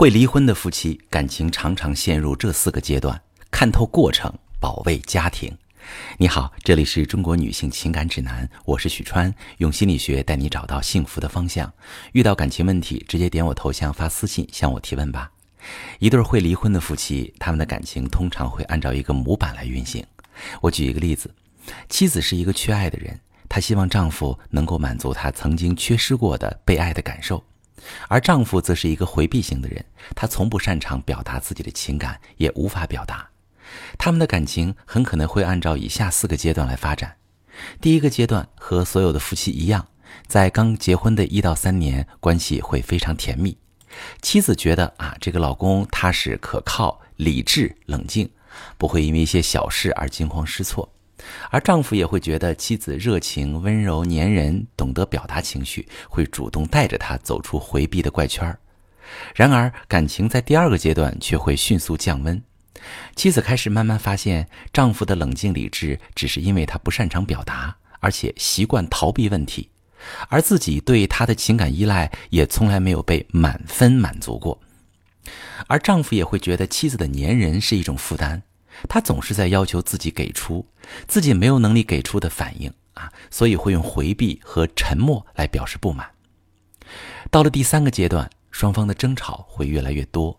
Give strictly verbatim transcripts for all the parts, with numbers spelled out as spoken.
会离婚的夫妻感情常常陷入这四个阶段，看透过程，保卫家庭。你好，这里是中国女性情感指南，我是许川，用心理学带你找到幸福的方向。遇到感情问题，直接点我头像发私信向我提问吧。一对会离婚的夫妻，他们的感情通常会按照一个模板来运行。我举一个例子，妻子是一个缺爱的人，她希望丈夫能够满足她曾经缺失过的被爱的感受，而丈夫则是一个回避型的人，他从不擅长表达自己的情感，也无法表达。他们的感情很可能会按照以下四个阶段来发展。第一个阶段和所有的夫妻一样，在刚结婚的一到三年，关系会非常甜蜜。妻子觉得啊，这个老公踏实可靠、理智冷静，不会因为一些小事而惊慌失措。而丈夫也会觉得妻子热情、温柔、粘人，懂得表达情绪，会主动带着她走出回避的怪圈。然而，感情在第二个阶段却会迅速降温。妻子开始慢慢发现，丈夫的冷静理智只是因为他不擅长表达，而且习惯逃避问题，而自己对他的情感依赖也从来没有被满分满足过。而丈夫也会觉得妻子的粘人是一种负担，他总是在要求自己给出自己没有能力给出的反应啊，所以会用回避和沉默来表示不满。到了第三个阶段，双方的争吵会越来越多，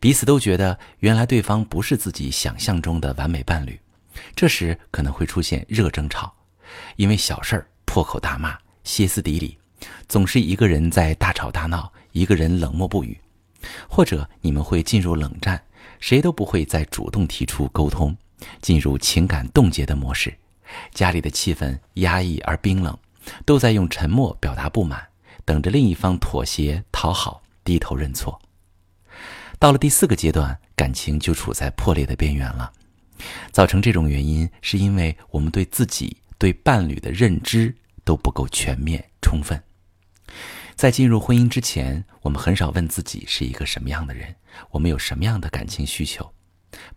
彼此都觉得原来对方不是自己想象中的完美伴侣，这时可能会出现热争吵，因为小事儿破口大骂，歇斯底里，总是一个人在大吵大闹，一个人冷漠不语，或者你们会进入冷战，谁都不会再主动提出沟通，进入情感冻结的模式。家里的气氛压抑而冰冷，都在用沉默表达不满，等着另一方妥协讨好，低头认错。到了第四个阶段，感情就处在破裂的边缘了。造成这种原因是因为我们对自己、对伴侣的认知都不够全面充分。在进入婚姻之前，我们很少问自己是一个什么样的人，我们有什么样的感情需求，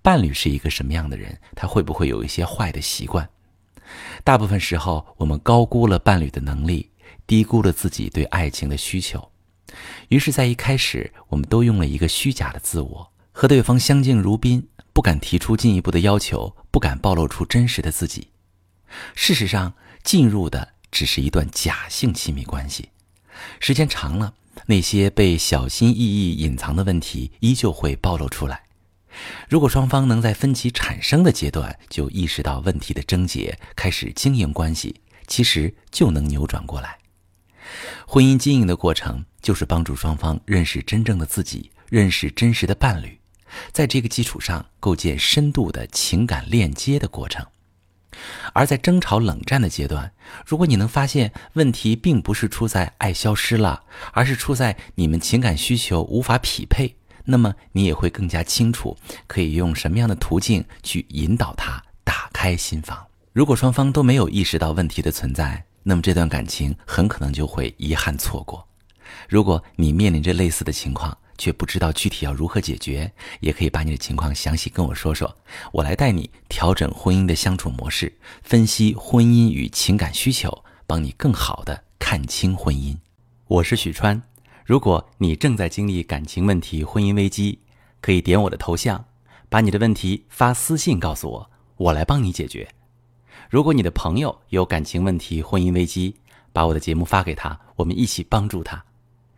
伴侣是一个什么样的人，他会不会有一些坏的习惯。大部分时候，我们高估了伴侣的能力，低估了自己对爱情的需求。于是在一开始，我们都用了一个虚假的自我，和对方相敬如宾，不敢提出进一步的要求，不敢暴露出真实的自己。事实上，进入的只是一段假性亲密关系。时间长了，那些被小心翼翼隐藏的问题依旧会暴露出来。如果双方能在分歧产生的阶段就意识到问题的症结，开始经营关系，其实就能扭转过来。婚姻经营的过程就是帮助双方认识真正的自己，认识真实的伴侣，在这个基础上构建深度的情感链接的过程。而在争吵冷战的阶段，如果你能发现问题并不是出在爱消失了，而是出在你们情感需求无法匹配，那么你也会更加清楚可以用什么样的途径去引导他打开心房。如果双方都没有意识到问题的存在，那么这段感情很可能就会遗憾错过。如果你面临着类似的情况，却不知道具体要如何解决，也可以把你的情况详细跟我说说，我来带你调整婚姻的相处模式，分析婚姻与情感需求，帮你更好地看清婚姻。我是许川，如果你正在经历感情问题、婚姻危机，可以点我的头像，把你的问题发私信告诉我，我来帮你解决。如果你的朋友有感情问题、婚姻危机，把我的节目发给他，我们一起帮助他。